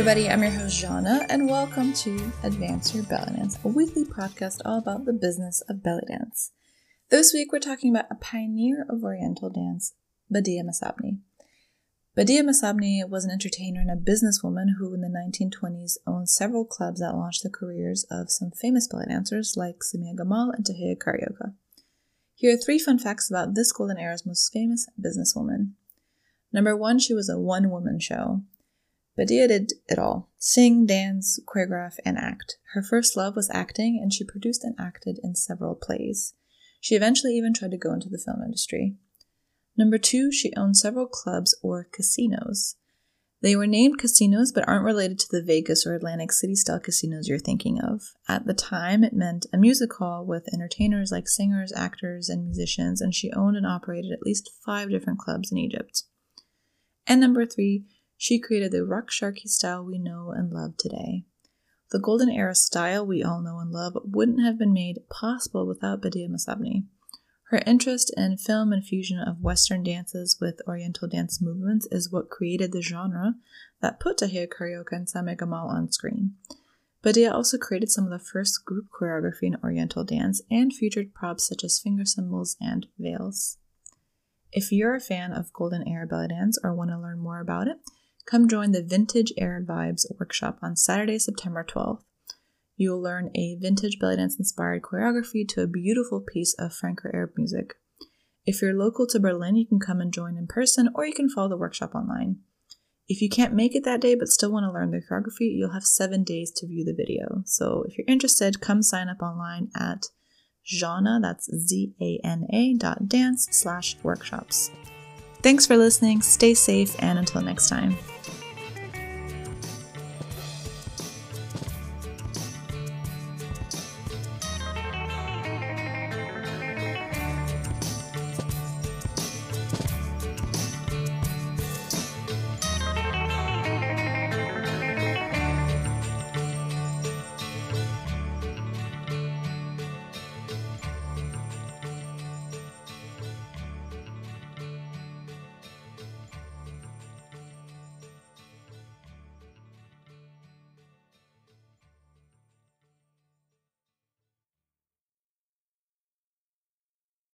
everybody, I'm your host Zana, and welcome to Advance Your Belly Dance, a weekly podcast all about the business of belly dance. This week we're talking about a pioneer of Oriental dance, Badia Masabni. Badia Masabni was an entertainer and a businesswoman who in the 1920s owned several clubs that launched the careers of some famous belly dancers like Samia Gamal and Tahia Karioka. Here are three fun facts about this golden era's most famous businesswoman. Number one, she was a one-woman show. Badia did it all: sing, dance, choreograph, and act. Her first love was acting, and she produced and acted in several plays. She eventually even tried to go into the film industry. Number two, she owned several clubs or casinos. They were named casinos but aren't related to the Vegas or Atlantic City-style casinos you're thinking of. At the time, it meant a music hall with entertainers like singers, actors, and musicians, and she owned and operated at least 5 different clubs in Egypt. And number three, she created the Raqs Sharqi style we know and love today. The golden era style we all know and love wouldn't have been made possible without Badia Masabni. Her interest in film and fusion of Western dances with Oriental dance movements is what created the genre that put Tahia Karioka and Samia Gamal on screen. Badia also created some of the first group choreography in Oriental dance and featured props such as finger cymbals and veils. If you're a fan of golden era belly dance or want to learn more about it, come join the Vintage Arab Vibes workshop on Saturday, September 12th. You'll learn a vintage belly dance-inspired choreography to a beautiful piece of Franco-Arab music. If you're local to Berlin, you can come and join in person, or you can follow the workshop online. If you can't make it that day but still want to learn the choreography, you'll have 7 days to view the video. So if you're interested, come sign up online at Zana, that's ZANA.dance/workshops. Thanks for listening, stay safe, and until next time.